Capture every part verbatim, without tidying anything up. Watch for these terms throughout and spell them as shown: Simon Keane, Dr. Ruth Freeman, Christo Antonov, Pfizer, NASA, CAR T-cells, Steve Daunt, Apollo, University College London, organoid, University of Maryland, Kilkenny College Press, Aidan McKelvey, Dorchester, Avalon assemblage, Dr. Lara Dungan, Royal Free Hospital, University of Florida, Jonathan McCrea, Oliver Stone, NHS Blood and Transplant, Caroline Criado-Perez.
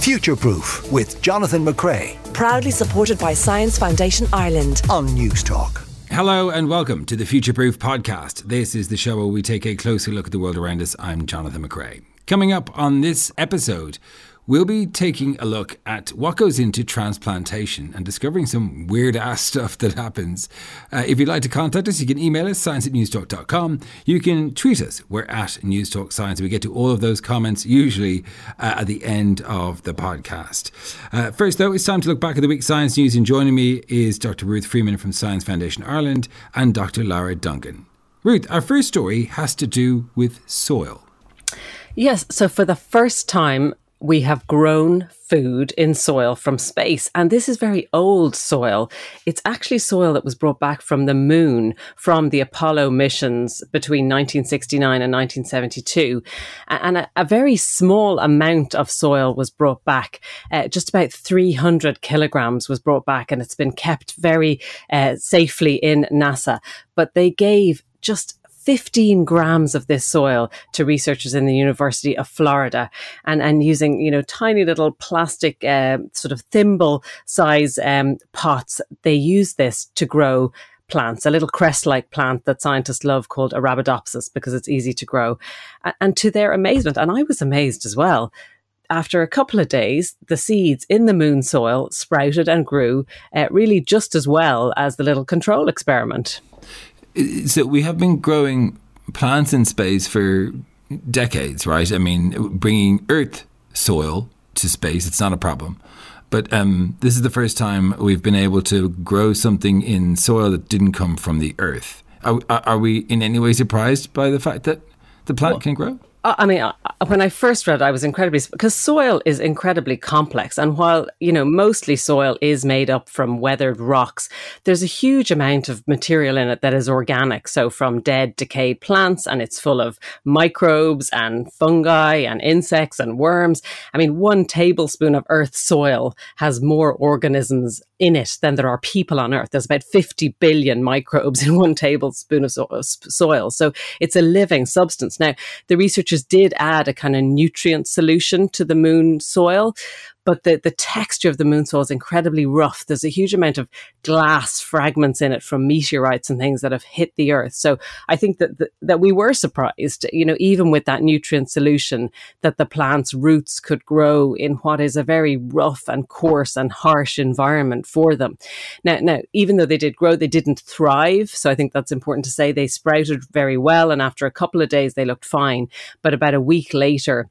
Future Proof with Jonathan McCrea. Proudly supported by Science Foundation Ireland on News Talk. Hello and welcome to the Future Proof podcast. This is the show where we take a closer look at the world around us. I'm Jonathan McCrea. Coming up on this episode, we'll be taking a look at what goes into transplantation and discovering some weird-ass stuff that happens. Uh, if you'd like to contact us, you can email us, science at newstalk dot com. You can tweet us. We're at newstalkscience. We get to all of those comments usually uh, at the end of the podcast. Uh, first, though, it's time to look back at the week's science news. And joining me is Doctor Ruth Freeman from Science Foundation Ireland and Doctor Lara Dungan. Ruth, our first story has to do with soil. Yes, so for the first time, we have grown food in soil from space. And this is very old soil. It's actually soil that was brought back from the moon from the Apollo missions between nineteen sixty-nine and nineteen seventy-two. And a, a very small amount of soil was brought back. Uh, just about three hundred kilograms was brought back, and it's been kept very uh, safely in NASA. But they gave just fifteen grams of this soil to researchers in the University of Florida, and, and using, you know, tiny little plastic uh, sort of thimble size um, pots, they use this to grow plants, a little crest-like plant that scientists love called Arabidopsis because it's easy to grow. And, and to their amazement, and I was amazed as well, after a couple of days, the seeds in the moon soil sprouted and grew uh, really just as well as the little control experiment. So we have been growing plants in space for decades, right? I mean, bringing Earth soil to space, it's not a problem. But um, this is the first time we've been able to grow something in soil that didn't come from the Earth. Are, are we in any way surprised by the fact that the plant well, can grow? I mean, when I first read it, I was incredibly, because soil is incredibly complex. And while, you know, mostly soil is made up from weathered rocks, there's a huge amount of material in it that is organic. So from dead, decayed plants, and it's full of microbes and fungi and insects and worms. I mean, one tablespoon of Earth soil has more organisms in it than there are people on Earth. There's about fifty billion microbes in one tablespoon of soil. So it's a living substance. Now, the researchers did add a kind of nutrient solution to the moon soil, but the, the texture of the moon soil is incredibly rough. There's a huge amount of glass fragments in it from meteorites and things that have hit the Earth. So I think that the, that we were surprised, you know, even with that nutrient solution, that the plant's roots could grow in what is a very rough and coarse and harsh environment for them. Now, now, even though they did grow, they didn't thrive. So I think that's important to say. They sprouted very well, and after a couple of days, they looked fine. But about a week later,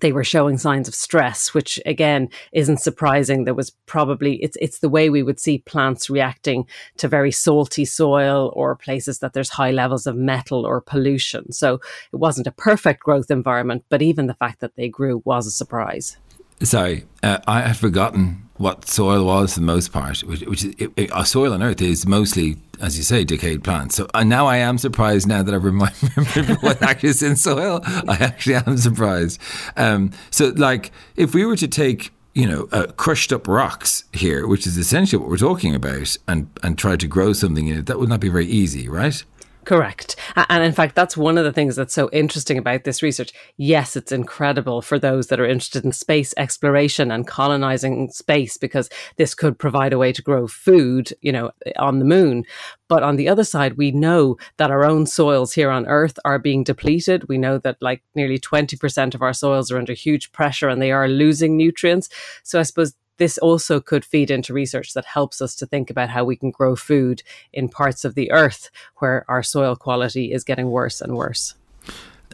they were showing signs of stress, which again isn't surprising. There was probably, it's it's the way we would see plants reacting to very salty soil or places that there's high levels of metal or pollution. So it wasn't a perfect growth environment, but even the fact that they grew was a surprise. Sorry, uh, I had forgotten what soil was for the most part, which, which is, it, it, our soil on Earth is mostly, as you say, decayed plants. So uh, now I am surprised now that I remember what actually is in soil. I actually am surprised. Um, so like if we were to take, you know, uh, crushed up rocks here, which is essentially what we're talking about, and, and try to grow something in it, that would not be very easy, right? Correct. And in fact, that's one of the things that's so interesting about this research. Yes, it's incredible for those that are interested in space exploration and colonizing space, because this could provide a way to grow food, you know, on the moon. But on the other side, we know that our own soils here on Earth are being depleted. We know that like nearly twenty percent of our soils are under huge pressure and they are losing nutrients. So I suppose this also could feed into research that helps us to think about how we can grow food in parts of the Earth where our soil quality is getting worse and worse.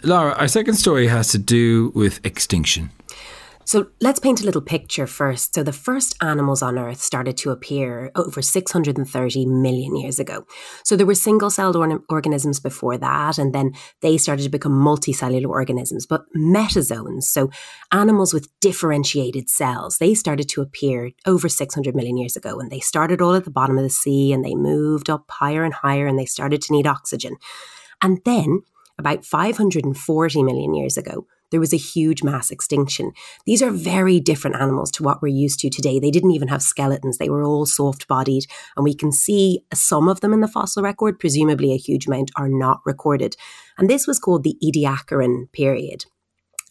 Lara, our second story has to do with extinction. So let's paint a little picture first. So the first animals on Earth started to appear over six hundred thirty million years ago. So there were single-celled or- organisms before that, and then they started to become multicellular organisms. But metazoans, so animals with differentiated cells, they started to appear over six hundred million years ago. And they started all at the bottom of the sea, and they moved up higher and higher, and they started to need oxygen. And then about five hundred forty million years ago, there was a huge mass extinction. These are very different animals to what we're used to today. They didn't even have skeletons. They were all soft-bodied. And we can see some of them in the fossil record. Presumably a huge amount are not recorded. And this was called the Ediacaran period.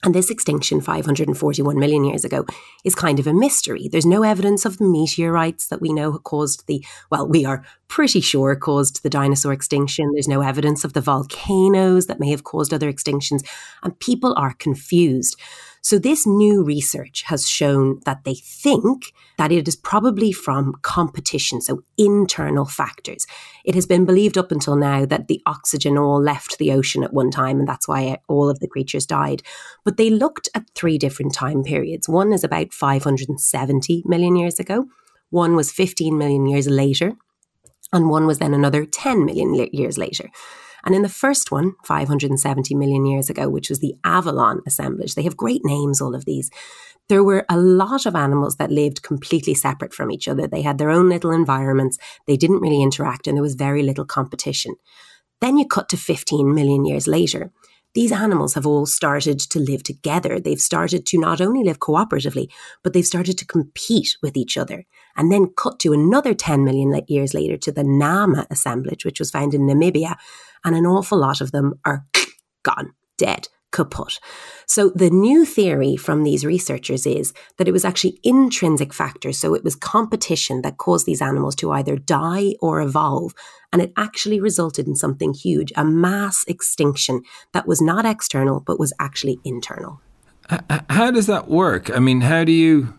And this extinction five hundred forty-one million years ago is kind of a mystery. There's no evidence of the meteorites that we know caused the, well, we are pretty sure caused the dinosaur extinction. There's no evidence of the volcanoes that may have caused other extinctions. And people are confused. So this new research has shown that they think that it is probably from competition, so internal factors. It has been believed up until now that the oxygen all left the ocean at one time, and that's why all of the creatures died. But they looked at three different time periods. One is about five hundred seventy million years ago. One was fifteen million years later. And one was then another ten million years later. And in the first one, five hundred seventy million years ago, which was the Avalon assemblage, they have great names, all of these. There were a lot of animals that lived completely separate from each other. They had their own little environments. They didn't really interact, and there was very little competition. Then you cut to fifteen million years later. These animals have all started to live together. They've started to not only live cooperatively, but they've started to compete with each other. And then cut to another ten million years later to the Nama assemblage, which was found in Namibia. And an awful lot of them are gone, dead, kaput. So the new theory from these researchers is that it was actually intrinsic factors. So it was competition that caused these animals to either die or evolve. And it actually resulted in something huge, a mass extinction that was not external, but was actually internal. How does that work? I mean, how do you...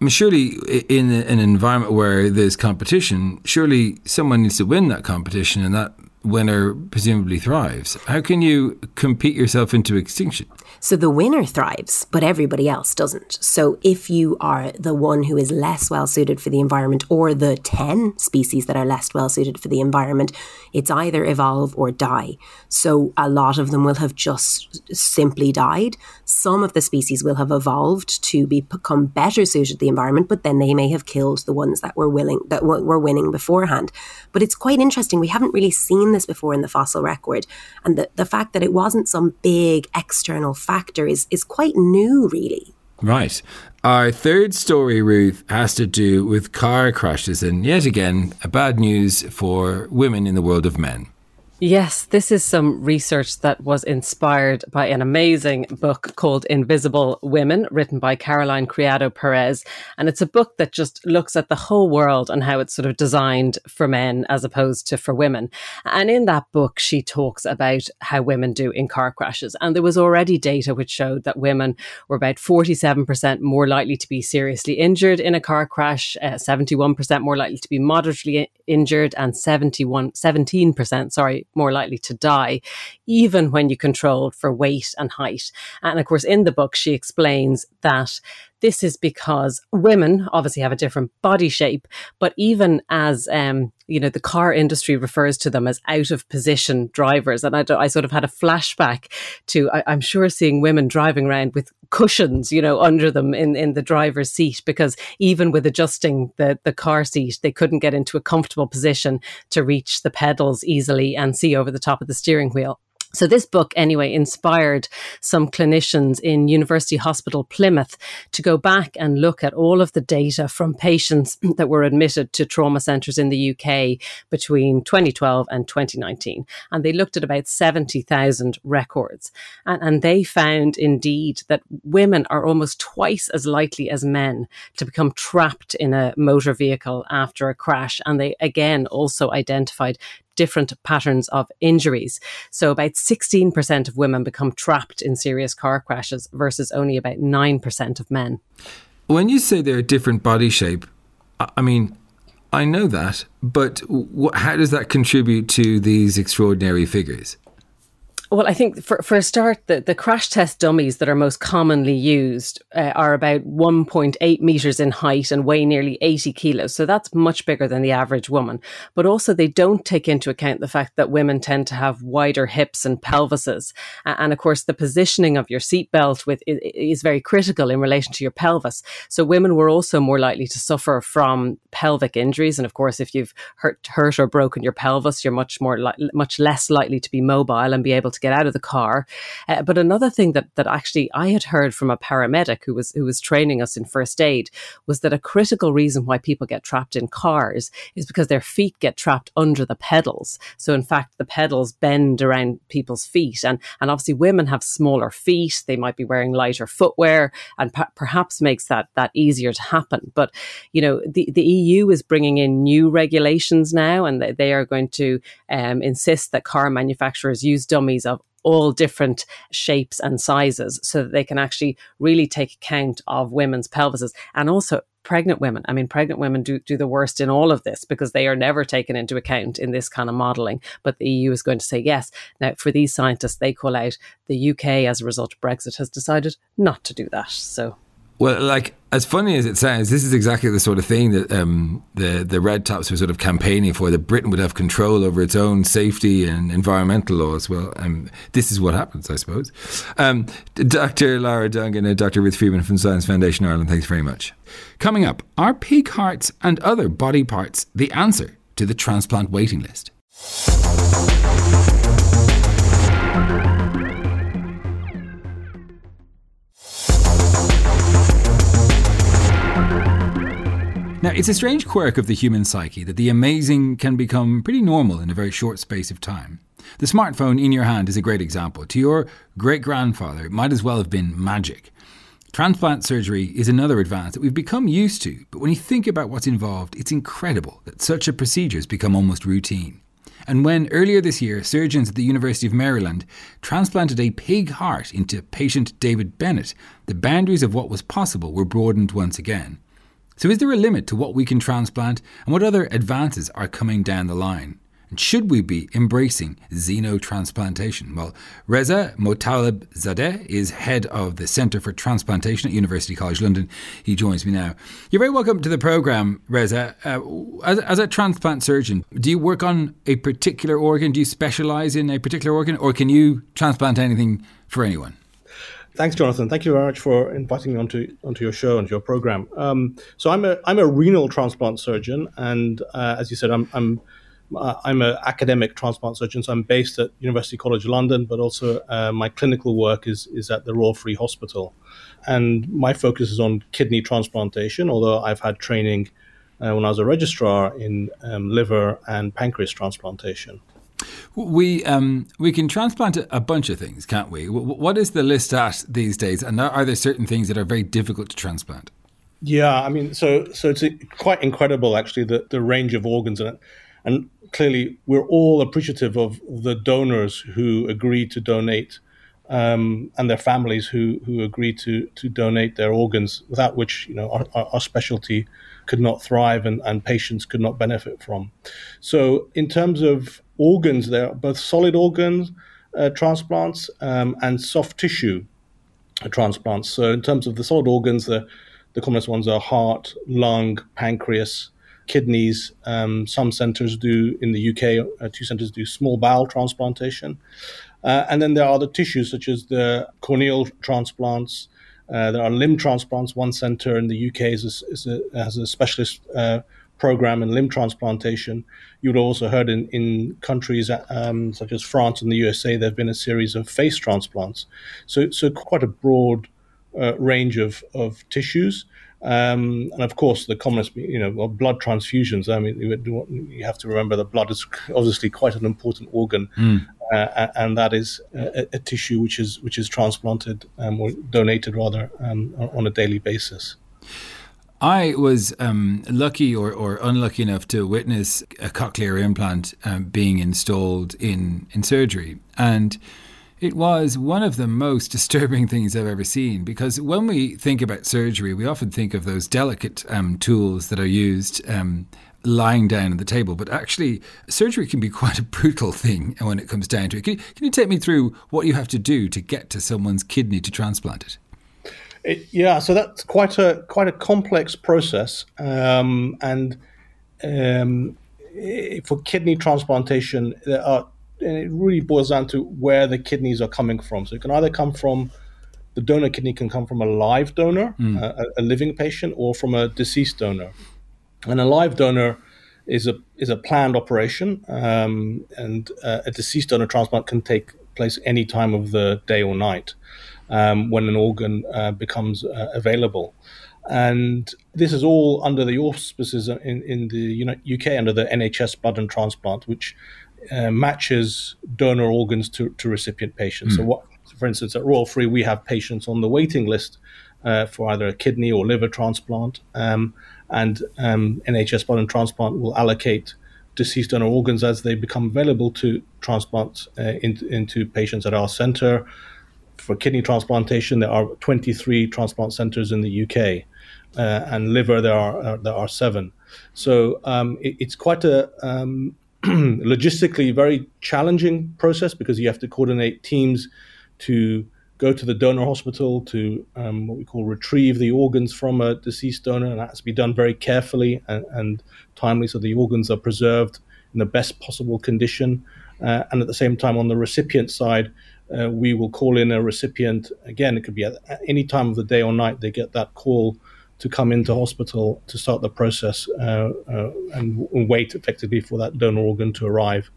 I mean, surely in an environment where there's competition, surely someone needs to win that competition, and that winner presumably thrives. How can you compete yourself into extinction? So the winner thrives, but everybody else doesn't. So if you are the one who is less well suited for the environment, or the ten species that are less well suited for the environment, it's either evolve or die. So a lot of them will have just simply died. Some of the species will have evolved to become better suited to the environment, but then they may have killed the ones that were willing that w- were winning beforehand. But it's quite interesting. We haven't really seen this before in the fossil record. And the, the fact that it wasn't some big external factor is, is quite new, really. Right. Our third story, Ruth, has to do with car crashes. And yet again, bad news for women in the world of men. Yes, this is some research that was inspired by an amazing book called Invisible Women, written by Caroline Criado-Perez. And it's a book that just looks at the whole world and how it's sort of designed for men as opposed to for women. And in that book, she talks about how women do in car crashes. And there was already data which showed that women were about forty-seven percent more likely to be seriously injured in a car crash, uh, seventy-one percent more likely to be moderately injured, and seventy-one, seventeen percent, sorry, more likely to die, even when you controlled for weight and height. And of course, in the book, she explains that this is because women obviously have a different body shape, but even as, um, you know, the car industry refers to them as out of position drivers. And I, I sort of had a flashback to, I, I'm sure, seeing women driving around with cushions, you know, under them in, in the driver's seat, because even with adjusting the, the car seat, they couldn't get into a comfortable position to reach the pedals easily and see over the top of the steering wheel. So this book, anyway, inspired some clinicians in University Hospital Plymouth to go back and look at all of the data from patients that were admitted to trauma centres in the U K between twenty twelve and twenty nineteen. And they looked at about seventy thousand records. And, and they found, indeed, that women are almost twice as likely as men to become trapped in a motor vehicle after a crash. And they, again, also identified different patterns of injuries. So about sixteen percent of women become trapped in serious car crashes versus only about nine percent of men. When you say they're a different body shape, I mean, I know that, but wh- how does that contribute to these extraordinary figures? Well, I think for, for a start, the, the crash test dummies that are most commonly used uh, are about one point eight metres in height and weigh nearly eighty kilos. So that's much bigger than the average woman. But also they don't take into account the fact that women tend to have wider hips and pelvises. And, and of course, the positioning of your seatbelt with is very critical in relation to your pelvis. So women were also more likely to suffer from pelvic injuries. And of course, if you've hurt, hurt or broken your pelvis, you're much more li- much less likely to be mobile and be able to to get out of the car. Uh, but another thing that that actually I had heard from a paramedic who was who was training us in first aid was that a critical reason why people get trapped in cars is because their feet get trapped under the pedals. So in fact, the pedals bend around people's feet, and and obviously women have smaller feet. They might be wearing lighter footwear, and p- perhaps makes that that easier to happen. But you know, the the E U is bringing in new regulations now, and they are going to um, insist that car manufacturers use dummies of all different shapes and sizes so that they can actually really take account of women's pelvises, and also pregnant women. I mean, pregnant women do, do the worst in all of this because they are never taken into account in this kind of modelling. But the E U is going to say yes. Now, for these scientists, they call out the U K, as a result of Brexit, has decided not to do that. So, well, like, as funny as it sounds, this is exactly the sort of thing that um, the, the Red Tops were sort of campaigning for, that Britain would have control over its own safety and environmental laws. Well, um, this is what happens, I suppose. Um, Doctor Lara Dungan and Doctor Ruth Freeman from Science Foundation Ireland, thanks very much. Coming up, are pig hearts and other body parts the answer to the transplant waiting list? Now, it's a strange quirk of the human psyche that the amazing can become pretty normal in a very short space of time. The smartphone in your hand is a great example. To your great-grandfather, it might as well have been magic. Transplant surgery is another advance that we've become used to, but when you think about what's involved, it's incredible that such a procedure has become almost routine. And when, earlier this year, surgeons at the University of Maryland transplanted a pig heart into patient David Bennett, the boundaries of what was possible were broadened once again. So is there a limit to what we can transplant, and what other advances are coming down the line? And should we be embracing xenotransplantation? Well, Reza Motalebzadeh is head of the Centre for Transplantation at University College London. He joins me now. You're very welcome to the programme, Reza. Uh, as, as a transplant surgeon, do you work on a particular organ? Do you specialise in a particular organ, or can you transplant anything for anyone? Thanks, Jonathan. Thank you very much for inviting me onto onto your show and your program. Um, so I'm a I'm a renal transplant surgeon, and uh, as you said, I'm I'm uh, I'm an academic transplant surgeon. So I'm based at University College London, but also uh, my clinical work is is at the Royal Free Hospital, and my focus is on kidney transplantation. Although I've had training uh, when I was a registrar in um, liver and pancreas transplantation. We um, we can transplant a bunch of things, can't we? What is the list at these days? And are there certain things that are very difficult to transplant? Yeah, I mean, so so it's quite incredible, actually, the, the range of organs in it. And clearly, we're all appreciative of the donors who agree to donate um, and their families who, who agree to, to donate their organs, without which, you know, our, our specialty could not thrive and, and patients could not benefit from. So in terms of organs, there are both solid organs uh, transplants um, and soft tissue transplants. So in terms of the solid organs, the, the commonest ones are heart, lung, pancreas, kidneys. Um, some centres do, in the U K, uh, two centres do small bowel transplantation. Uh, and then there are the tissues, such as the corneal transplants. Uh, there are limb transplants. One centre in the U K is a, is a, has a specialist uh program in limb transplantation. You'd also heard in, in countries um, such as France and the U S A, there have been a series of face transplants. So, so quite a broad uh, range of, of tissues. Um, and of course, the commonest, you know, blood transfusions. I mean, you have to remember that blood is obviously quite an important organ. Mm. Uh, and that is a, a tissue which is, which is transplanted um, or donated rather um, on a daily basis. I was um, lucky or, or unlucky enough to witness a cochlear implant um, being installed in, in surgery. And it was one of the most disturbing things I've ever seen, because when we think about surgery, we often think of those delicate um, tools that are used um, lying down at the table. But actually, surgery can be quite a brutal thing when it comes down to it. Can you, can you take me through what you have to do to get to someone's kidney to transplant it? It, yeah, so that's quite a quite a complex process, um, and um, for kidney transplantation, there are, and it really boils down to where the kidneys are coming from. So it can either come from the donor kidney can come from a live donor, mm. a, a living patient, or from a deceased donor. And a live donor is a is a planned operation, um, and uh, a deceased donor transplant can take place any time of the day or night um, when an organ uh, becomes uh, available. And this is all under the auspices in, in the you know, U K under the N H S Blood and Transplant, which uh, matches donor organs to, to recipient patients. Mm. So what, for instance, at Royal Free, we have patients on the waiting list uh, for either a kidney or liver transplant, um, and um, N H S Blood and Transplant will allocate deceased donor organs as they become available to transplant uh, in, into patients at our centre. For kidney transplantation, there are twenty-three transplant centres in the U K, uh, and liver there are uh, there are seven. So um, it, it's quite a um, logistically very challenging process, because you have to coordinate teams to go to the donor hospital to um, what we call retrieve the organs from a deceased donor, and that has to be done very carefully and, and timely, so the organs are preserved in the best possible condition. Uh, and at the same time, on the recipient side, uh, we will call in a recipient. Again, it could be at any time of the day or night, they get that call to come into hospital to start the process uh, uh, and, and wait effectively for that donor organ to arrive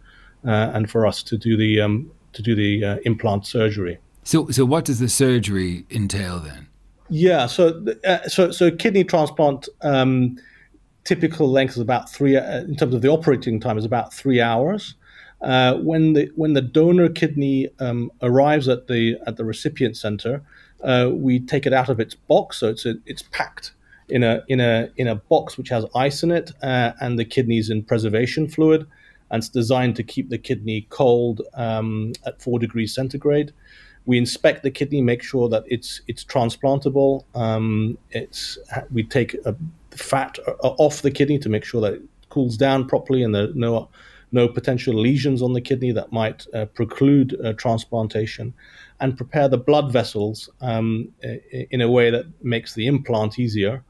uh, and for us to do the um, to do the uh, implant surgery. So, so what does the surgery entail then? Yeah, so uh, so so kidney transplant um, typical length is about three. Uh, in terms of the operating time, is about three hours. Uh, when the when the donor kidney um, arrives at the at the recipient center, uh, we take it out of its box. So it's a, it's packed in a in a in a box which has ice in it, uh, and the kidney's in preservation fluid, and it's designed to keep the kidney cold um, at four degrees centigrade. We inspect the kidney, make sure that it's it's transplantable. Um, it's we take a fat off the kidney to make sure that it cools down properly and there are no no potential lesions on the kidney that might uh, preclude uh, transplantation, and prepare the blood vessels um, in a way that makes the implant easier.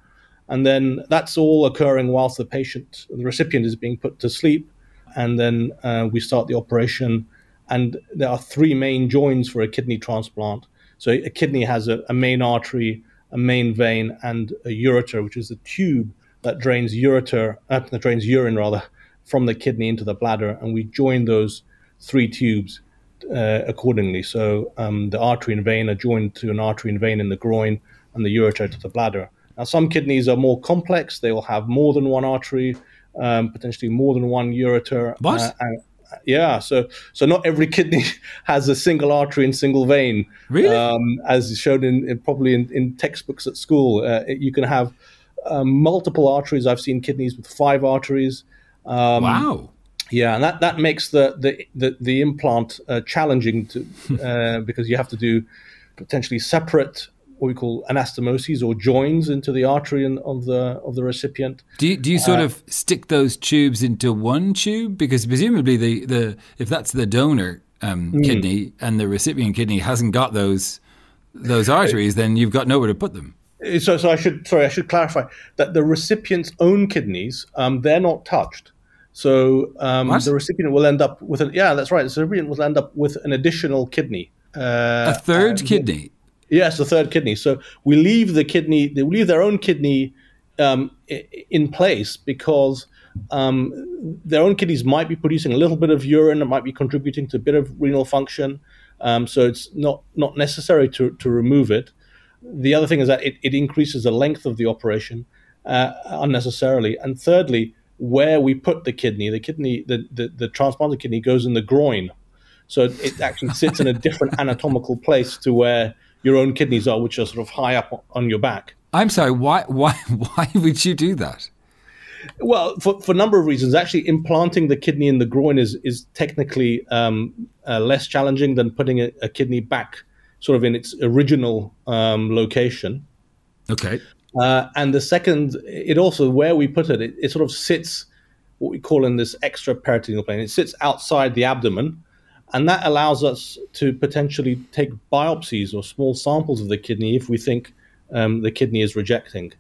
And then that's all occurring whilst the patient, the recipient, is being put to sleep, and then uh, we start the operation. And there are three main joins for a kidney transplant. So a kidney has a, a main artery, a main vein, and a ureter, which is the tube that drains ureter, uh, that drains urine rather, from the kidney into the bladder. And we join those three tubes uh, accordingly. So um, the artery and vein are joined to an artery and vein in the groin, and the ureter to the bladder. Now, some kidneys are more complex. They will have more than one artery, um, potentially more than one ureter. What? Uh, and, Yeah, so so not every kidney has a single artery and single vein. Really? Um, as is shown in, in probably in, in textbooks at school, uh, it, you can have um, multiple arteries. I've seen kidneys with five arteries. Um, wow. Yeah, and that, that makes the the the, the implant uh, challenging to uh, because you have to do potentially separate what we call anastomoses or joins into the artery and, of the of the recipient. Do you, do you sort uh, of stick those tubes into one tube? Because presumably the, the if that's the donor um, mm. kidney and the recipient kidney hasn't got those those arteries, then you've got nowhere to put them. So, so I should sorry I should clarify that the recipient's own kidneys um, they're not touched. So um, the recipient will end up with an, yeah that's right. The recipient will end up with an additional kidney, uh, a third and, kidney. Yes, the third kidney. So we leave the kidney, they leave their own kidney um, in place because um, their own kidneys might be producing a little bit of urine, it might be contributing to a bit of renal function. Um, so it's not, not necessary to, to remove it. The other thing is that it, it increases the length of the operation uh, unnecessarily. And thirdly, where we put the kidney, the kidney, the, the, the transplanted kidney goes in the groin. So it actually sits in a different anatomical place to where your own kidneys are, which are sort of high up on your back. I'm sorry, why why why would you do that? Well, for, for a number of reasons. Actually, implanting the kidney in the groin is is technically um, uh, less challenging than putting a, a kidney back sort of in its original um, location. Okay. Uh, and the second, it also, where we put it, it, it sort of sits, what we call in this extraperitoneal plane, it sits outside the abdomen. And that allows us to potentially take biopsies or small samples of the kidney if we think um, the kidney is rejecting.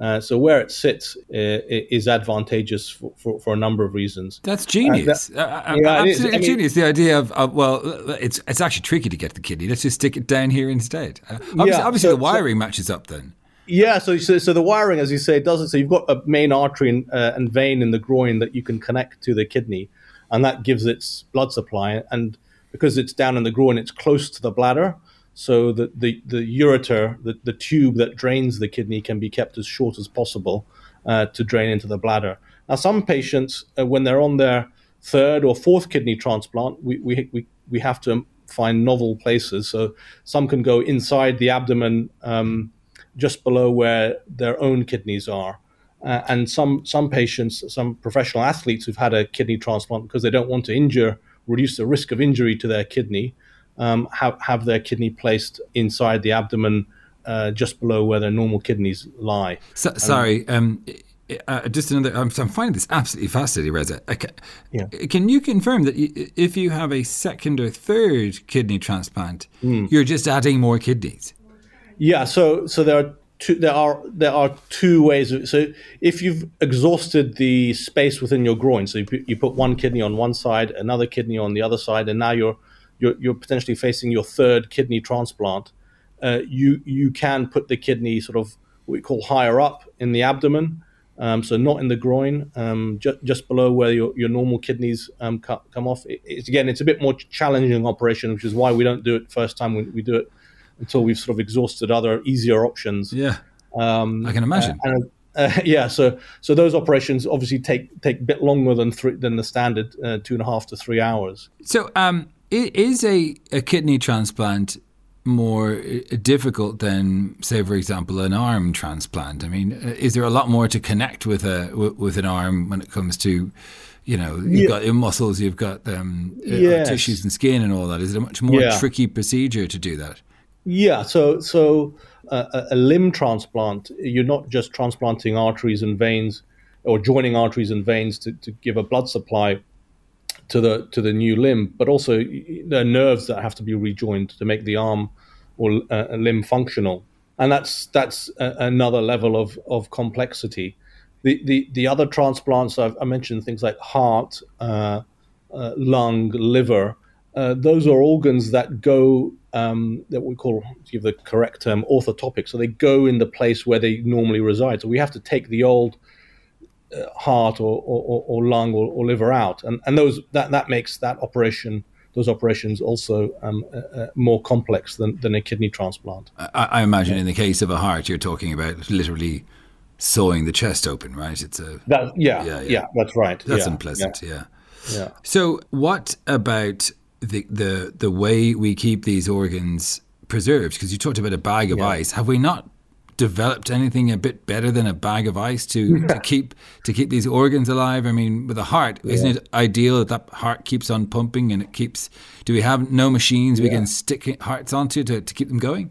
Uh, so where it sits uh, is advantageous for, for, for a number of reasons. That's genius. Uh, that, uh, yeah, absolutely genius. The idea of, uh, well, it's it's actually tricky to get the kidney. Let's just stick it down here instead. Uh, obviously, yeah, obviously so, the wiring so, matches up then. Yeah, so, so so the wiring, as you say, doesn't. So you've got a main artery and, uh, and vein in the groin that you can connect to the kidney. And that gives its blood supply. And because it's down in the groin, it's close to the bladder, so that the, the ureter, the, the tube that drains the kidney, can be kept as short as possible uh, to drain into the bladder. Now, some patients, uh, when they're on their third or fourth kidney transplant, we we we, we have to find novel places. So some can go inside the abdomen, um, just below where their own kidneys are. Uh, and some some patients, some professional athletes who've had a kidney transplant, because they don't want to injure, reduce the risk of injury to their kidney, um, have, have their kidney placed inside the abdomen, uh, just below where their normal kidneys lie. So, um, sorry, um, uh, just another, I'm, I'm finding this absolutely fascinating, Reza. Okay. Yeah. Can you confirm that you, if you have a second or third kidney transplant, mm. you're just adding more kidneys? Yeah, so so there are two there are there are two ways. So if you've exhausted the space within your groin, so you put, you put one kidney on one side, another kidney on the other side, and now you're you're, you're potentially facing your third kidney transplant, uh, you you can put the kidney sort of what we call higher up in the abdomen, um, so not in the groin, um, ju- just below where your, your normal kidneys um, cu- come off. It, it's again, it's a bit more challenging operation, which is why we don't do it first time. We, we do it until we've sort of exhausted other easier options. Yeah, um, I can imagine. Uh, and, uh, yeah, so so those operations obviously take take a bit longer than three, than the standard uh, two and a half to three hours. So um, is a, a kidney transplant more difficult than, say, for example, an arm transplant? I mean, is there a lot more to connect with a with an arm when it comes to, you know, you've yeah. got your muscles, you've got um, yes. tissues and skin and all that? Is it a much more yeah. tricky procedure to do that? Yeah, so so uh, a limb transplant, you're not just transplanting arteries and veins, or joining arteries and veins to, to give a blood supply to the to the new limb, but also there are nerves that have to be rejoined to make the arm or uh, a limb functional, and that's that's a, another level of, of complexity. The, the the other transplants I've, I mentioned, things like heart, uh, uh, lung, liver. Uh, those are organs that go, um, that we call, to give the correct term, orthotopic. So they go in the place where they normally reside. So we have to take the old uh, heart or, or, or lung or, or liver out. And and those that, that makes that operation, those operations also um, uh, uh, more complex than, than a kidney transplant. I, I imagine yeah. in the case of a heart, you're talking about literally sawing the chest open, right? It's a that, yeah, yeah, yeah, yeah, that's right. That's yeah, unpleasant, yeah. yeah. yeah. So what about The, the the way we keep these organs preserved, because you talked about a bag of yeah. ice. Have we not developed anything a bit better than a bag of ice to, yeah. to keep to keep these organs alive? I mean, with a heart, yeah. isn't it ideal that that heart keeps on pumping and it keeps? Do we have no machines yeah. we can stick hearts onto to, to keep them going?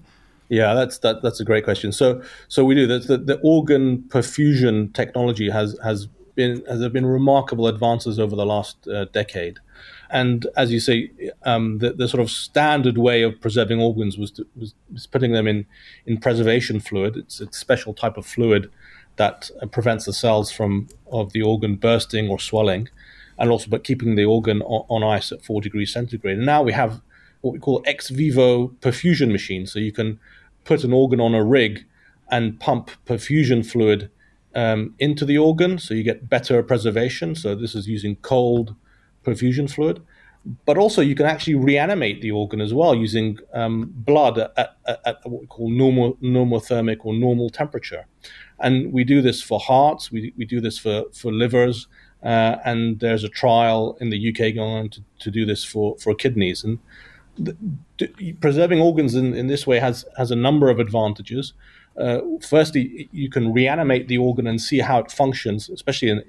Yeah, that's that, that's a great question. So so we do that. The, the organ perfusion technology has has been has there been remarkable advances over the last uh, decade. And as you say, um, the, the sort of standard way of preserving organs was, to, was, was putting them in, in preservation fluid. It's a special type of fluid that uh, prevents the cells from of the organ bursting or swelling, and also but keeping the organ on, on ice at four degrees centigrade. And now we have what we call ex vivo perfusion machines. So you can put an organ on a rig and pump perfusion fluid um, into the organ, so you get better preservation. So this is using cold perfusion fluid, but also you can actually reanimate the organ as well using um, blood at, at, at what we call normal, normothermic or normal temperature. And we do this for hearts, we we do this for, for livers, uh, and there's a trial in the U K going on to, to do this for, for kidneys. And the, the, preserving organs in, in this way has, has a number of advantages. Uh, firstly, you can reanimate the organ and see how it functions, especially in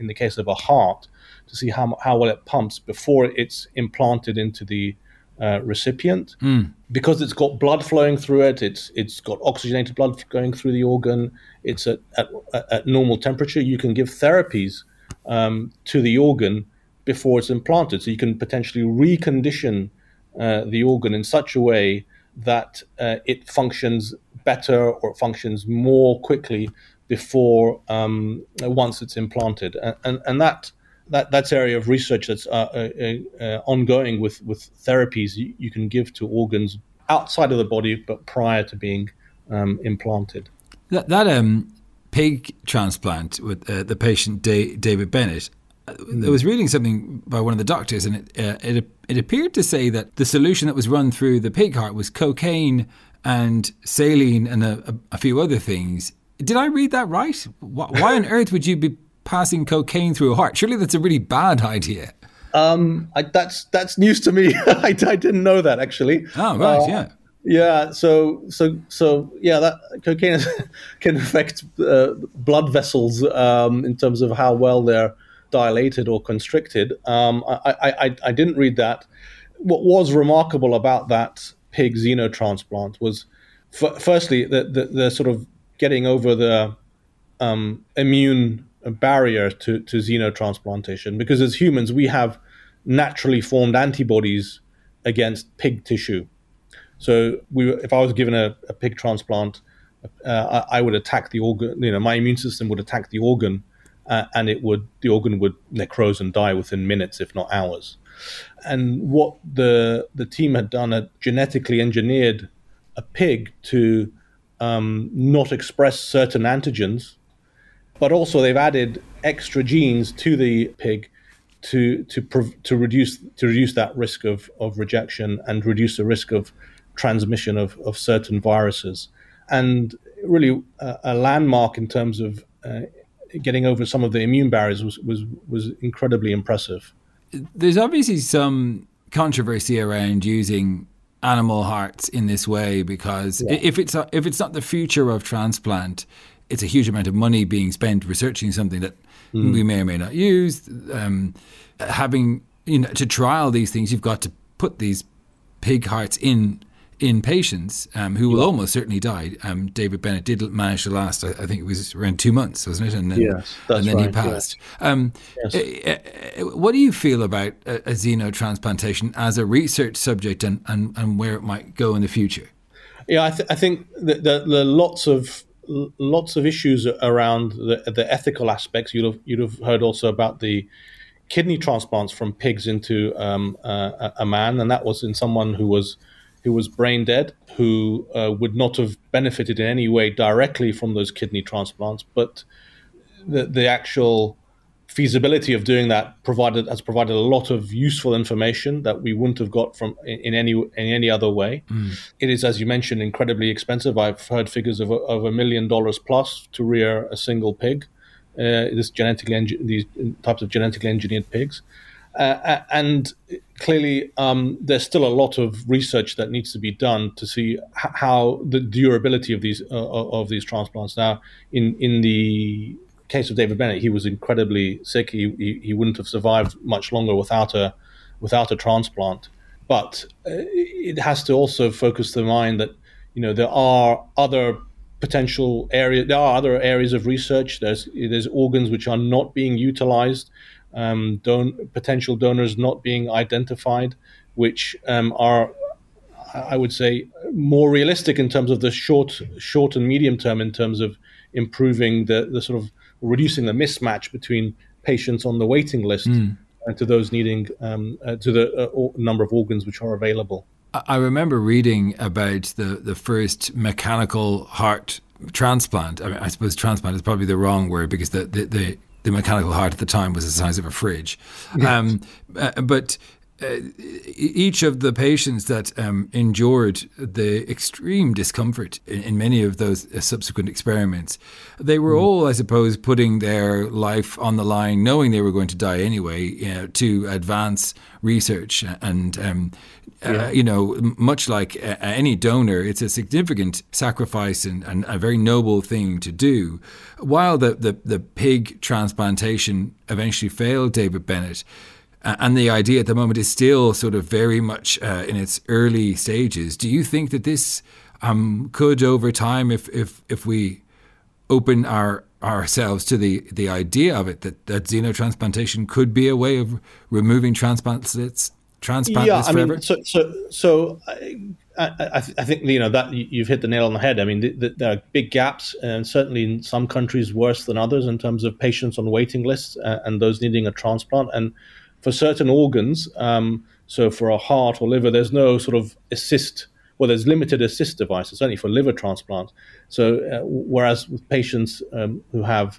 in the case of a heart, to see how how well it pumps before it's implanted into the uh, recipient. Mm. Because it's got blood flowing through it, it's it's got oxygenated blood going through the organ, it's at, at, at normal temperature, you can give therapies um, to the organ before it's implanted. So you can potentially recondition uh, the organ in such a way that uh, it functions better or it functions more quickly before um, once it's implanted, and, and and that that that's area of research that's uh, uh, uh, ongoing with with therapies you, you can give to organs outside of the body but prior to being um, implanted. That that um, pig transplant with uh, the patient da- David Bennett, I was reading something by one of the doctors, and it, uh, it it appeared to say that the solution that was run through the pig heart was cocaine and saline and a, a few other things. Did I read that right? Why, why on earth would you be passing cocaine through a heart? Surely that's a really bad idea. Um, I, that's that's news to me. I, I didn't know that, actually. Oh, right, uh, yeah. Yeah, so so so yeah, that cocaine is, can affect uh, blood vessels um, in terms of how well they're dilated or constricted. Um, I, I I didn't read that. What was remarkable about that pig xenotransplant was, f- firstly, the, the the sort of getting over the um, immune barrier to to xenotransplantation, because as humans we have naturally formed antibodies against pig tissue. So we, if I was given a, a pig transplant, uh, I, I would attack the organ. You know, my immune system would attack the organ, uh, and it would the organ would necrose and die within minutes, if not hours. And what the the team had done had genetically engineered a pig to um, not express certain antigens, but also they've added extra genes to the pig to to to reduce to reduce that risk of, of rejection and reduce the risk of transmission of, of certain viruses, and really a, a landmark in terms of uh, getting over some of the immune barriers was, was was incredibly impressive. There's obviously some controversy around using animal hearts in this way, because yeah. if it's a, if it's not the future of transplant, it's a huge amount of money being spent researching something that mm. we may or may not use. Um, having you know to trial these things, you've got to put these pig hearts in. in patients um, who will yeah. almost certainly die. Um, David Bennett did manage to last, I, I think it was around two months, wasn't it? And then, yes, that's and then right, he passed. Yes. Um, yes. Uh, uh, what do you feel about a, a xenotransplantation as a research subject, and, and, and where it might go in the future? Yeah, I, th- I think that there the are lots of lots of issues around the, the ethical aspects. You'd have, you'd have heard also about the kidney transplants from pigs into um, uh, a man, and that was in someone who was who was brain dead, who uh, would not have benefited in any way directly from those kidney transplants, but the, the actual feasibility of doing that provided has provided a lot of useful information that we wouldn't have got from in, in any in any other way. Mm. It is, as you mentioned, incredibly expensive. I've heard figures of of a million dollars plus to rear a single pig, uh, this genetically engi- these types of genetically engineered pigs. Uh, and clearly, um, there's still a lot of research that needs to be done to see h- how the durability of these uh, of these transplants. Now, in, in the case of David Bennett, he was incredibly sick. He, he he wouldn't have survived much longer without a without a transplant. But it has to also focus the mind that you know there are other potential areas. There are other areas of research. There's there's organs which are not being utilized. Um, don- potential donors not being identified, which um, are, I would say, more realistic in terms of the short, short and medium term in terms of improving the, the sort of reducing the mismatch between patients on the waiting list mm. and to those needing um, uh, to the uh, or number of organs which are available. I remember reading about the, the first mechanical heart transplant. I mean, I suppose transplant is probably the wrong word, because the the, the The mechanical heart at the time was the size of a fridge. Yes. Um, uh, but uh, each of the patients that um, endured the extreme discomfort in, in many of those uh, subsequent experiments, they were mm. all, I suppose, putting their life on the line, knowing they were going to die anyway, you know, to advance research. And, um, yeah. uh, you know, much like uh, any donor, it's a significant sacrifice and, and a very noble thing to do. While the, the, the pig transplantation eventually failed David Bennett, uh, and the idea at the moment is still sort of very much uh, in its early stages, do you think that this um, could over time, if if, if we open our ourselves to the, the idea of it, that, that xenotransplantation could be a way of removing transplants, transplants yeah, forever? I mean, so, so, so I, I, I think, you know, that you've hit the nail on the head. I mean, th- th- there are big gaps, and certainly in some countries worse than others in terms of patients on waiting lists uh, and those needing a transplant. And for certain organs, um, so for a heart or liver, there's no sort of assist, well, there's limited assist devices, only for liver transplants. So uh, whereas with patients um, who have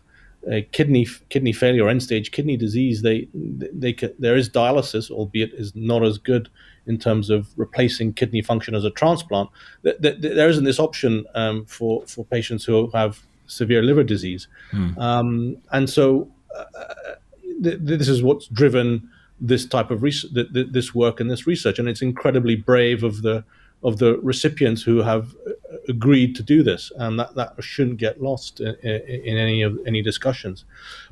uh, kidney kidney failure, end stage kidney disease, they they, they can, there is dialysis, albeit is not as good in terms of replacing kidney function as a transplant. Th- th- there isn't this option um, for for patients who have severe liver disease, mm. um, and so uh, th- this is what's driven this type of res- th- th- this work and this research, and it's incredibly brave of the of the recipients who have agreed to do this, and that, that shouldn't get lost in, in any of any discussions.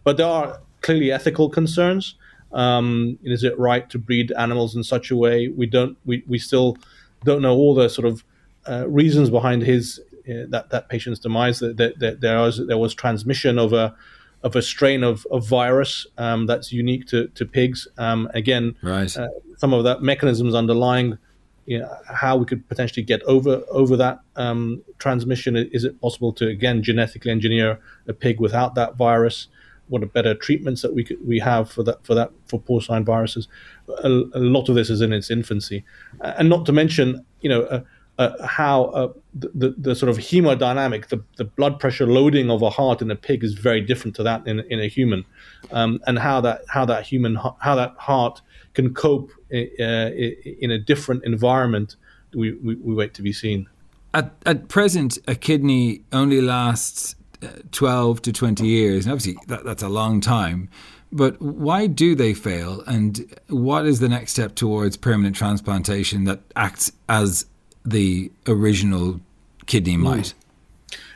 But there are clearly ethical concerns. Um, is it right to breed animals in such a way? We don't. We, we still don't know all the sort of uh, reasons behind his uh, that that patient's demise. That, that, that there was there was transmission of a of a strain of, of virus um, that's unique to to pigs. Um, again, right. uh, some of that mechanisms underlying. You know, how we could potentially get over over that um, transmission. Is it possible to again genetically engineer a pig without that virus? What are better treatments that we could, we have for that for that for porcine viruses? A, a lot of this is in its infancy, and not to mention you know uh, uh, how uh, the the sort of hemodynamic, the, the blood pressure loading of a heart in a pig is very different to that in in a human, um, and how that how that human how that heart can cope uh, in a different environment, we, we, we wait to be seen. At, at present, a kidney only lasts twelve to twenty years. And obviously, that, that's a long time. But why do they fail? And what is the next step towards permanent transplantation that acts as the original kidney might?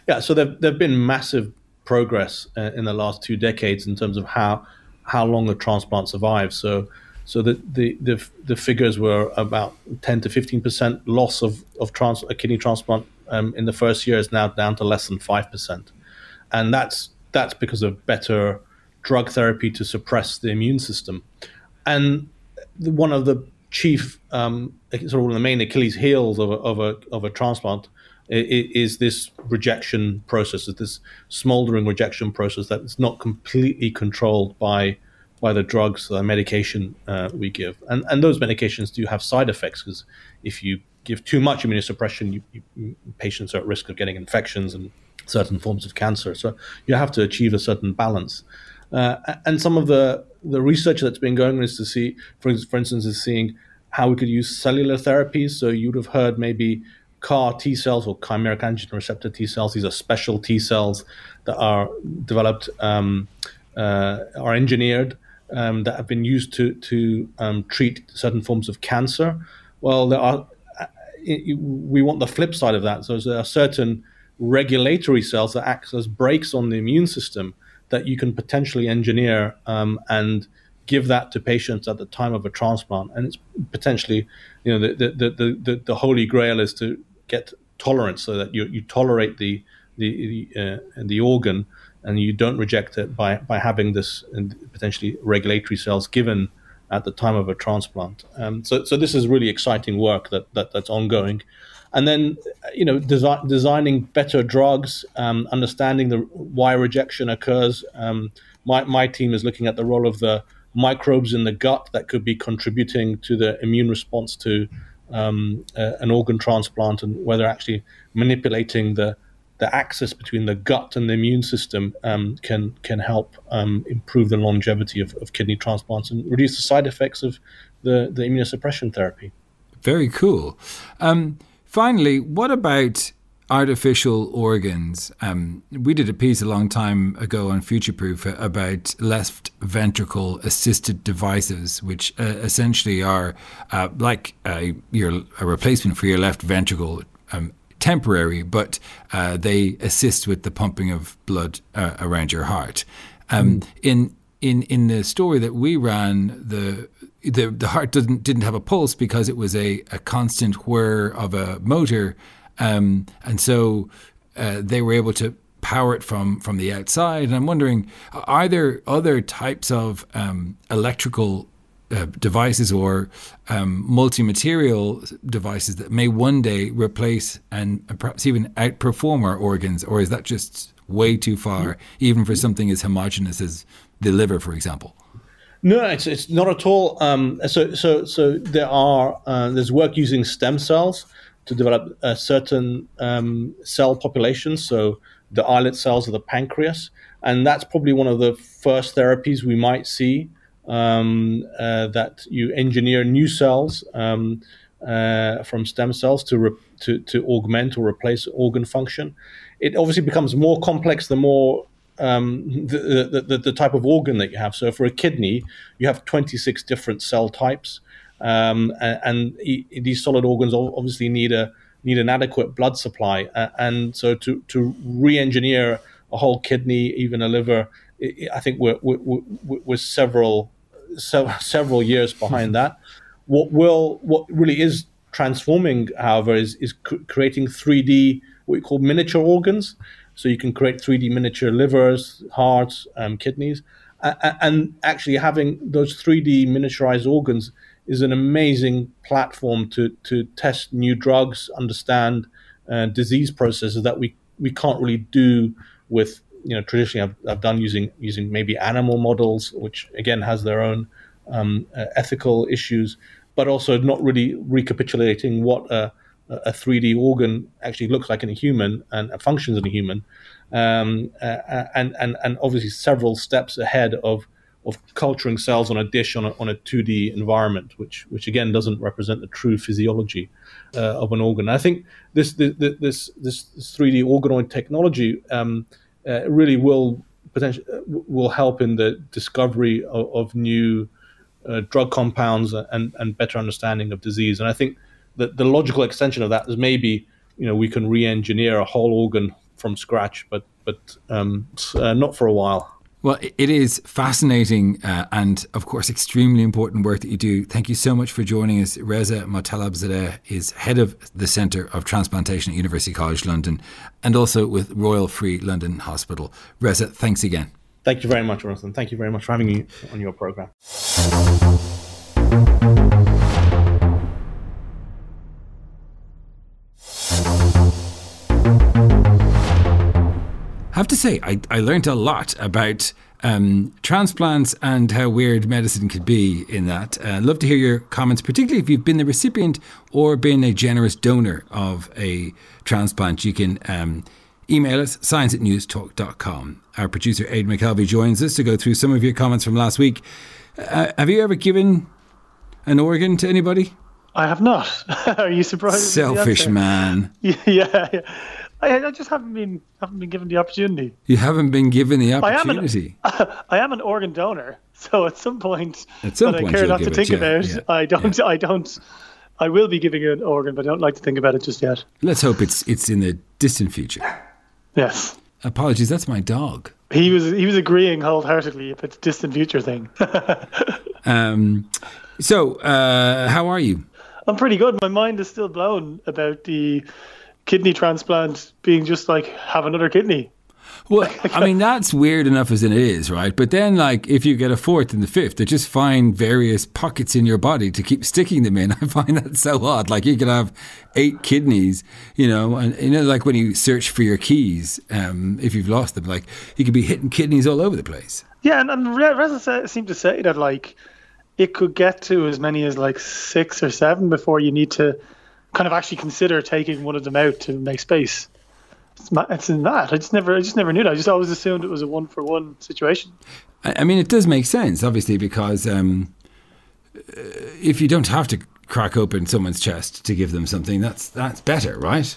Yeah, so there have been massive progress uh, in the last two decades in terms of how, how long a transplant survives. So So the, the the the figures were about ten to fifteen percent loss of of trans, a kidney transplant um, in the first year is now down to less than five percent, and that's that's because of better drug therapy to suppress the immune system. And one of the chief um, sort of one of the main Achilles heels of a, of a of a transplant is, is this rejection process, is this smoldering rejection process that is not completely controlled by. by the drugs, the medication uh, we give. And and those medications do have side effects because if you give too much immunosuppression, you, you, patients are at risk of getting infections and certain forms of cancer. So you have to achieve a certain balance. Uh, and some of the, the research that's been going on is to see, for, for instance, is seeing how we could use cellular therapies. So you would have heard maybe CAR T-cells or chimeric antigen receptor T-cells. These are special T-cells that are developed, um, uh, are engineered, Um, that have been used to to um, treat certain forms of cancer. Well, there are. We want the flip side of that. So there are certain regulatory cells that act as brakes on the immune system that you can potentially engineer um, and give that to patients at the time of a transplant. And it's potentially, you know, the the the the, the holy grail is to get tolerance so that you you tolerate the the uh, the organ. And you don't reject it by, by having this and potentially regulatory cells given at the time of a transplant. Um, so so this is really exciting work that, that that's ongoing. And then you know desi- designing better drugs, um, understanding the why rejection occurs. Um, my my team is looking at the role of the microbes in the gut that could be contributing to the immune response to um, uh, an organ transplant and whether actually manipulating the the axis between the gut and the immune system um, can can help um, improve the longevity of, of kidney transplants and reduce the side effects of the, the immunosuppression therapy. Very cool. Um, finally, what about artificial organs? Um, we did a piece a long time ago on Future Proof about left ventricle assisted devices, which uh, essentially are uh, like a, your, a replacement for your left ventricle, um, temporary, but uh, they assist with the pumping of blood uh, around your heart. Um, mm. In in in the story that we ran, the the, the heart didn't didn't have a pulse because it was a, a constant whir of a motor, um, and so uh, they were able to power it from from the outside. And I'm wondering, are there other types of um, electrical Uh, devices or um, multi-material devices that may one day replace and perhaps even outperform our organs, or is that just way too far, even for something as homogeneous as the liver, for example? No, it's it's not at all. Um, so so so there are uh, there's work using stem cells to develop a certain um, cell population. So the islet cells of the pancreas. And that's probably one of the first therapies we might see, um, uh, that you engineer new cells um, uh, from stem cells to, re- to to augment or replace organ function. It obviously becomes more complex the more um, the, the, the, the type of organ that you have. So for a kidney, you have twenty-six different cell types. Um, and, and e- these solid organs obviously need a need an adequate blood supply. Uh, and so to, to re-engineer a whole kidney, even a liver, it, I think we're, we're, we're several so, several years behind that. What will what really is transforming, however, is, is c- creating three D, what we call miniature organs. So you can create three D miniature livers, hearts, um, kidneys. Uh, and actually having those three D miniaturized organs is an amazing platform to to test new drugs, understand uh, disease processes that we, we can't really do with, you know, traditionally I've, I've done using using maybe animal models, which again has their own um, uh, ethical issues, but also not really recapitulating what a, a three D organ actually looks like in a human and functions in a human, um, uh, and and and obviously several steps ahead of. of culturing cells on a dish on a, on a two D environment, which which again doesn't represent the true physiology uh, of an organ. I think this this this this three D organoid technology um, uh, really will potentially will help in the discovery of, of new uh, drug compounds and and better understanding of disease. And I think that the logical extension of that is maybe, you know, we can re-engineer a whole organ from scratch, but but um, uh, not for a while. Well, it is fascinating uh, and, of course, extremely important work that you do. Thank you so much for joining us. Reza Motalebzadeh is head of the Centre of Transplantation at University College London and also with Royal Free London Hospital. Reza, thanks again. Thank you very much, Jonathan. Thank you very much for having me on your programme. I have to say, I, I learned a lot about um, transplants and how weird medicine could be in that. Uh, I'd love to hear your comments, particularly if you've been the recipient or been a generous donor of a transplant. You can um, email us, science at newstalk dot com. Our producer, Aidan McKelvey, joins us to go through some of your comments from last week. Uh, have you ever given an organ to anybody? I have not. Are you surprised? Selfish man. Yeah, yeah. I, I just haven't been haven't been given the opportunity. You haven't been given the opportunity. I am an, I am an organ donor, so at some point at some that point I care not to think it, about, yeah, I don't. Yeah. I don't. I will be giving an organ, but I don't like to think about it just yet. Let's hope it's it's in the distant future. Yes. Apologies, that's my dog. He was he was agreeing wholeheartedly if it's distant future thing. um. So, uh, how are you? I'm pretty good. My mind is still blown about the kidney transplant being just like, have another kidney. Well, I mean, that's weird enough as it is, right? But then, like, if you get a fourth and the fifth, they just find various pockets in your body to keep sticking them in. I find that so odd. Like, you could have eight kidneys, you know, and, you know, like when you search for your keys, um, if you've lost them, like, you could be hitting kidneys all over the place. Yeah, and, and Reza seemed to say that, like, it could get to as many as, like, six or seven before you need to kind of actually consider taking one of them out to make space. It's, it's in that. I just never, I just never knew that. I just always assumed it was a one-for-one situation. I mean, it does make sense, obviously, because um, if you don't have to crack open someone's chest to give them something, that's that's better, right?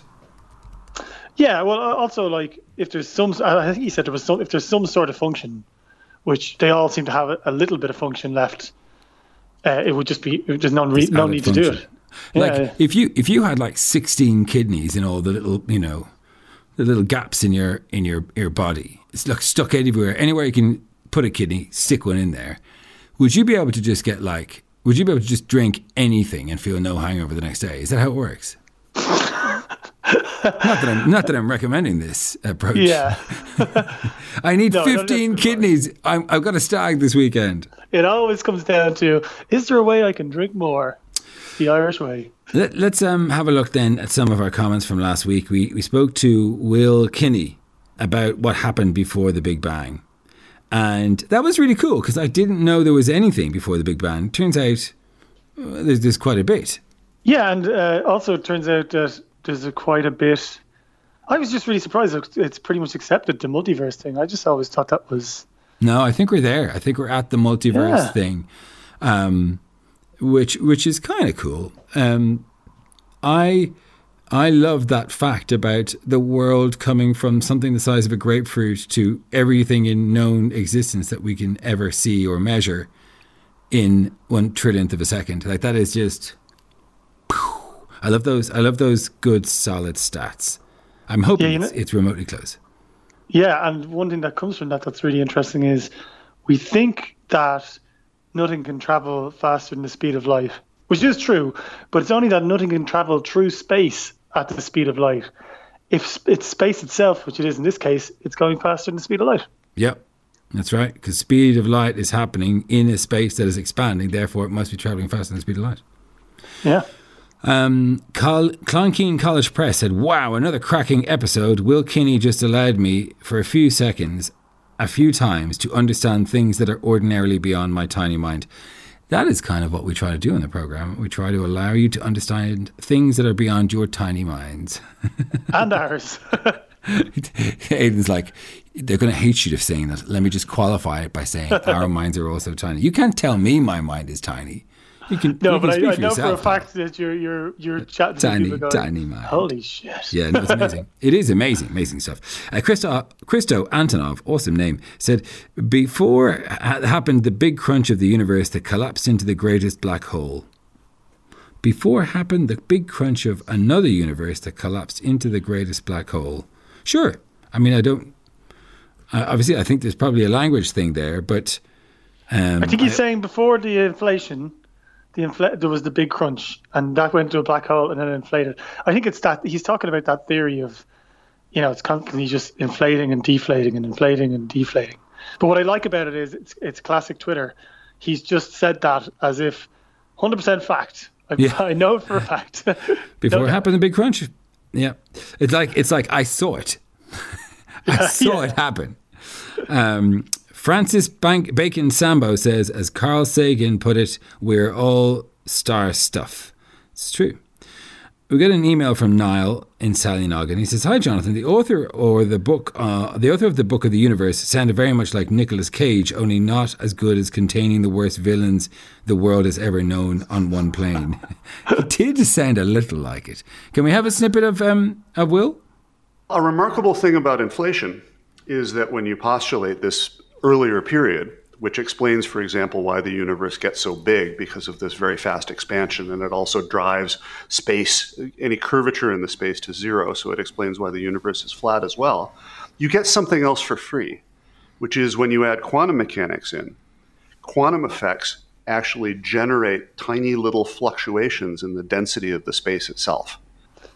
Yeah. Well, also, like, if there's some, I think he said there was some, if there's some sort of function, which they all seem to have a, a little bit of function left, uh, it would just be there's no, re- no need function. to do it. Like, yeah, yeah. if you if you had like sixteen kidneys in all the little, you know, the little gaps in your in your, your body, it's like stuck everywhere. Anywhere you can put a kidney, stick one in there. Would you be able to just get like? Would you be able to just drink anything and feel no hangover the next day? Is that how it works? not that I'm not that I'm recommending this approach. Yeah. I need no, fifteen kidneys. I'm, I've got a stag this weekend. It always comes down to: is there a way I can drink more? The Irish way. Let, let's um, have a look then at some of our comments from last week. We we spoke to Will Kinney about what happened before the Big Bang. And that was really cool because I didn't know there was anything before the Big Bang. Turns out uh, there's, there's quite a bit. Yeah, and uh, also it turns out that there's a quite a bit I was just really surprised it's pretty much accepted, the multiverse thing. I just always thought that was... No, I think we're there. I think we're at the multiverse yeah. thing, um, which which is kind of cool. Um, I I love that fact about the world coming from something the size of a grapefruit to everything in known existence that we can ever see or measure in one trillionth of a second. Like, that is just... I love those. I love those good solid stats. I'm hoping yeah, you know, it's, it's remotely close. Yeah, and one thing that comes from that that's really interesting is we think that nothing can travel faster than the speed of light, which is true, but it's only that nothing can travel through space at the speed of light. If it's space itself, which it is in this case, it's going faster than the speed of light. Yep, that's right, because speed of light is happening in a space that is expanding, therefore it must be traveling faster than the speed of light. Yeah. Um, Col- Kilkenny College Press said, "Wow, another cracking episode. Will Kinney just allowed me for a few seconds, a few times, to understand things that are ordinarily beyond my tiny mind." That is kind of what we try to do in the program. We try to allow you to understand things that are beyond your tiny minds and ours. Aidan's like, they're going to hate you for saying that. Let me just qualify it by saying our minds are also tiny. You can't tell me my mind is tiny. You can, no, you but can I, I know yourself, for a fact that you're you're you're chatting tiny, to people going, tiny man. Holy shit! Yeah, no, it's amazing. It is amazing, amazing stuff. Uh, Christo, Christo Antonov, awesome name, said, "Before ha- happened the big crunch of the universe that collapsed into the greatest black hole. Before happened the big crunch of another universe that collapsed into the greatest black hole." Sure, I mean, I don't. Uh, obviously, I think there's probably a language thing there, but um, I think he's I, saying before the inflation. The infl- there was the big crunch, and that went to a black hole and then inflated. I think it's that he's talking about that theory of, you know, it's constantly just inflating and deflating and inflating and deflating. But what I like about it is it's it's classic Twitter. He's just said that as if one hundred percent fact. I, yeah. I know for a fact. Before no, it happened, the big crunch. Yeah. It's like, it's like I saw it. I saw yeah. it happen. Um Francis Bank- Bacon Sambo says, as Carl Sagan put it, we're all star stuff. It's true. We get an email from Niall in Sallynoggin. He says, "Hi, Jonathan. The author or the book, uh, the author of the book of the universe sounded very much like Nicolas Cage, only not as good as containing the worst villains the world has ever known on one plane." It did sound a little like it. Can we have a snippet of um, of Will? A remarkable thing about inflation is that when you postulate this earlier period, which explains, for example, why the universe gets so big because of this very fast expansion, and it also drives space, any curvature in the space, to zero, so it explains why the universe is flat as well, you get something else for free, which is when you add quantum mechanics in, quantum effects actually generate tiny little fluctuations in the density of the space itself.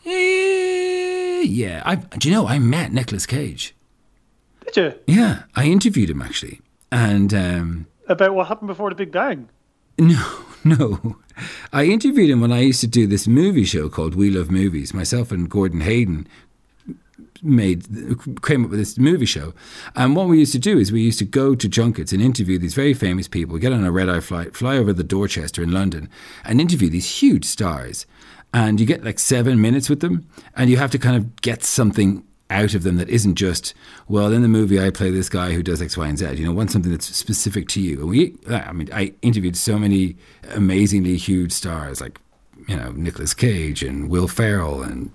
Yeah, I, do you know, I met Nicolas Cage. Did you? Yeah, I interviewed him actually, and um, about what happened before the Big Bang. No, no, I interviewed him when I used to do this movie show called We Love Movies. Myself and Gordon Hayden made came up with this movie show, and what we used to do is we used to go to junkets and interview these very famous people, get on a red-eye flight, fly over the Dorchester in London, and interview these huge stars, and you get like seven minutes with them, and you have to kind of get something out of them that isn't just, well, in the movie I play this guy who does X, Y, and Z. You know, want something that's specific to you. And we, I mean, I interviewed so many amazingly huge stars, like, you know, Nicolas Cage and Will Ferrell and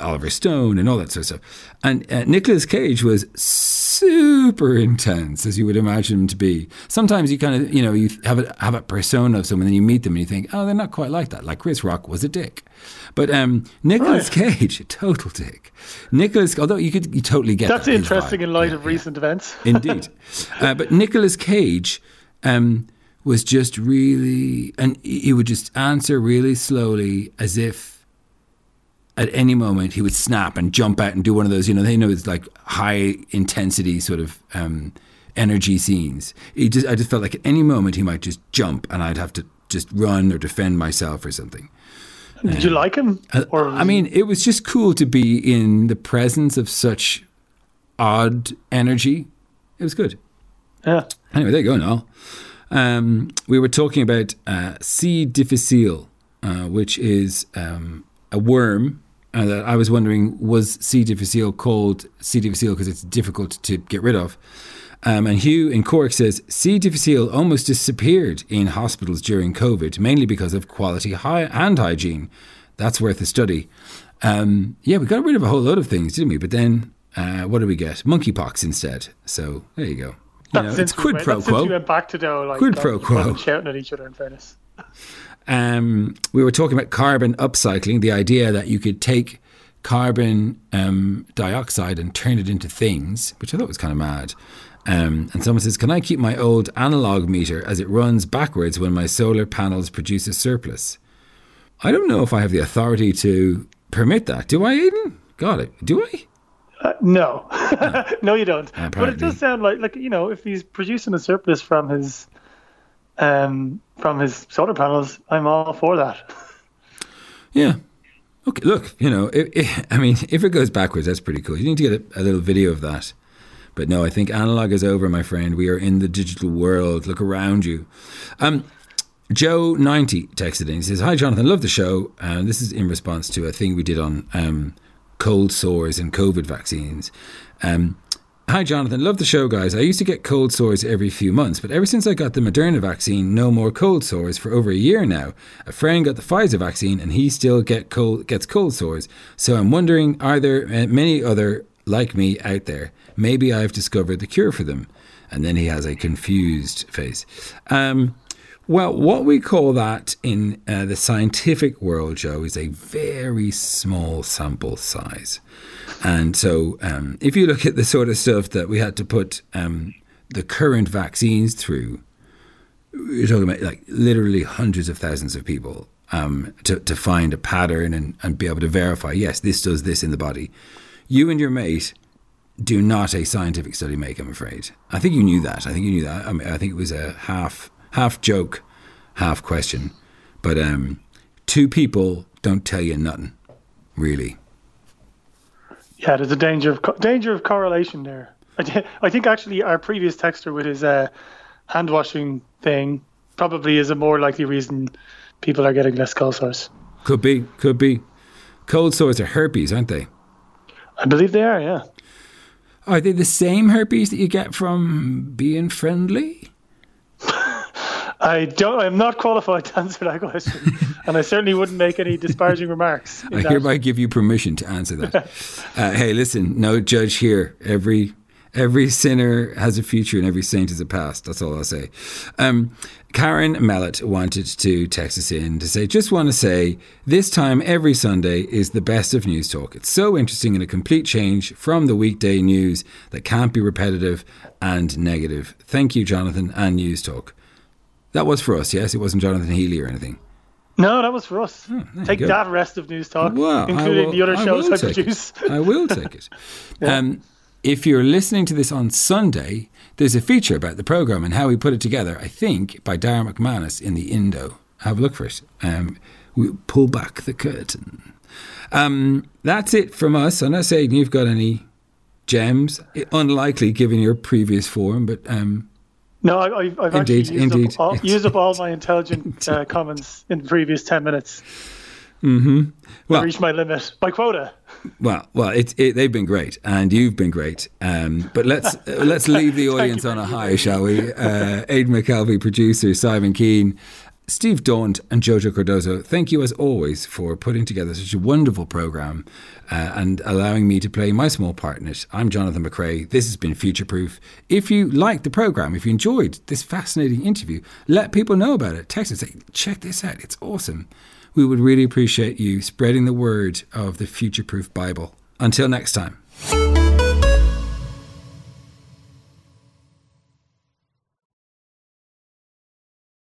Oliver Stone and all that sort of stuff. And uh, Nicolas Cage was super intense, as you would imagine him to be. Sometimes you kind of, you know, you have a, have a persona of someone and you meet them and you think, oh, they're not quite like that. Like Chris Rock was a dick. But um, Nicolas oh, yeah. Cage, total dick. Nicolas, although you could you totally get That's that, interesting in light yeah, of recent yeah. events. Indeed. Uh, but Nicolas Cage um, was just really, and he would just answer really slowly as if at any moment he would snap and jump out and do one of those, you know, they know it's like high intensity sort of um, energy scenes. He just, I just felt like at any moment he might just jump and I'd have to just run or defend myself or something. Did um, you like him? Or I mean, it was just cool to be in the presence of such odd energy. It was good. Yeah. Anyway, there you go now. Um, we were talking about uh, C. difficile, uh, which is um, a worm. and uh, I was wondering, was C. difficile called C. difficile because it's difficult to get rid of? Um, and Hugh in Cork says, C. difficile almost disappeared in hospitals during COVID, mainly because of quality hi- hand hygiene. That's worth a study. Um, yeah, we got rid of a whole lot of things, didn't we? But then uh, what did we get? Monkeypox instead. So there you go. You know, it's quid pro quo. Since we went back to though, like, quid pro quo. Shouting at each other, in fairness. Um, we were talking about carbon upcycling, the idea that you could take carbon um, dioxide and turn it into things, which I thought was kind of mad. Um, and someone says, can I keep my old analog meter as it runs backwards when my solar panels produce a surplus? I don't know if I have the authority to permit that. Do I, Aidan? Got it. Do I? Uh, no. No. No, you don't. Apparently. But it does sound like, like, you know, if he's producing a surplus from his um, from his solar panels, I'm all for that. Yeah. Okay. Look, you know, it, it, I mean, if it goes backwards, that's pretty cool. You need to get a, a little video of that. But no, I think analog is over, my friend. We are in the digital world. Look around you. Um, Joe ninety texted in. He says, hi, Jonathan. Love the show. And uh, this is in response to a thing we did on um, cold sores and COVID vaccines. Um, hi, Jonathan. Love the show, guys. I used to get cold sores every few months, but ever since I got the Moderna vaccine, no more cold sores for over a year now. A friend got the Pfizer vaccine and he still get cold, gets cold sores. So I'm wondering, are there uh, many other like me out there? Maybe I've discovered the cure for them. And then he has a confused face. Um, well, what we call that in uh, the scientific world, Joe, is a very small sample size. And so um, if you look at the sort of stuff that we had to put um, the current vaccines through, you're talking about like literally hundreds of thousands of people um, to, to find a pattern and, and be able to verify, yes, this does this in the body. You and your mate... do not a scientific study make, I'm afraid. I think you knew that. I think you knew that. I mean, I think it was a half half joke, half question. But um, two people don't tell you nothing, really. Yeah, there's a danger of co- danger of correlation there. I, th- I think actually our previous texter with his uh, hand washing thing probably is a more likely reason people are getting less cold sores. Could be, could be. Cold sores are herpes, aren't they? I believe they are, yeah. Are they the same herpes that you get from being friendly? I don't. I'm not qualified to answer that question, and I certainly wouldn't make any disparaging remarks. I that. hereby give you permission to answer that. uh, hey, listen, no judge here. Every every sinner has a future, and every saint has a past. That's all I'll say. Um, Karen Mellett wanted to text us in to say, just want to say, this time every Sunday is the best of News Talk. It's so interesting and a complete change from the weekday news that can't be repetitive and negative. Thank you, Jonathan, and News Talk. That was for us, yes? It wasn't Jonathan Healy or anything? No, that was for us. Oh, take that rest of News Talk, well, including will, the other shows I, I produce. It. I will take it. Yeah. Um If you're listening to this on Sunday, there's a feature about the programme and how we put it together, I think, by Dara McManus in the Indo. Have a look for it. Um, we we'll pull back the curtain. Um, that's it from us. I'm not saying you've got any gems. It, unlikely, given your previous form, but... Um, no, I, I've, I've indeed, actually used, indeed, up all, indeed. used up all my intelligent uh, comments in the previous ten minutes. Mm-hmm. Well, I reached my limit, my quota. Well, well, it, it, they've been great, and you've been great. Um, but let's uh, let's leave the audience on a high, shall we? Uh, Aidan McKelvey, producer, Simon Keane, Steve Daunt, and Jojo Cardozo. Thank you as always for putting together such a wonderful program uh, and allowing me to play my small part in it. I'm Jonathan McCrea. This has been Future Proof. If you liked the program, if you enjoyed this fascinating interview, let people know about it. Text and say, check this out. It's awesome. We would really appreciate you spreading the word of the Future Proof Bible. Until next time.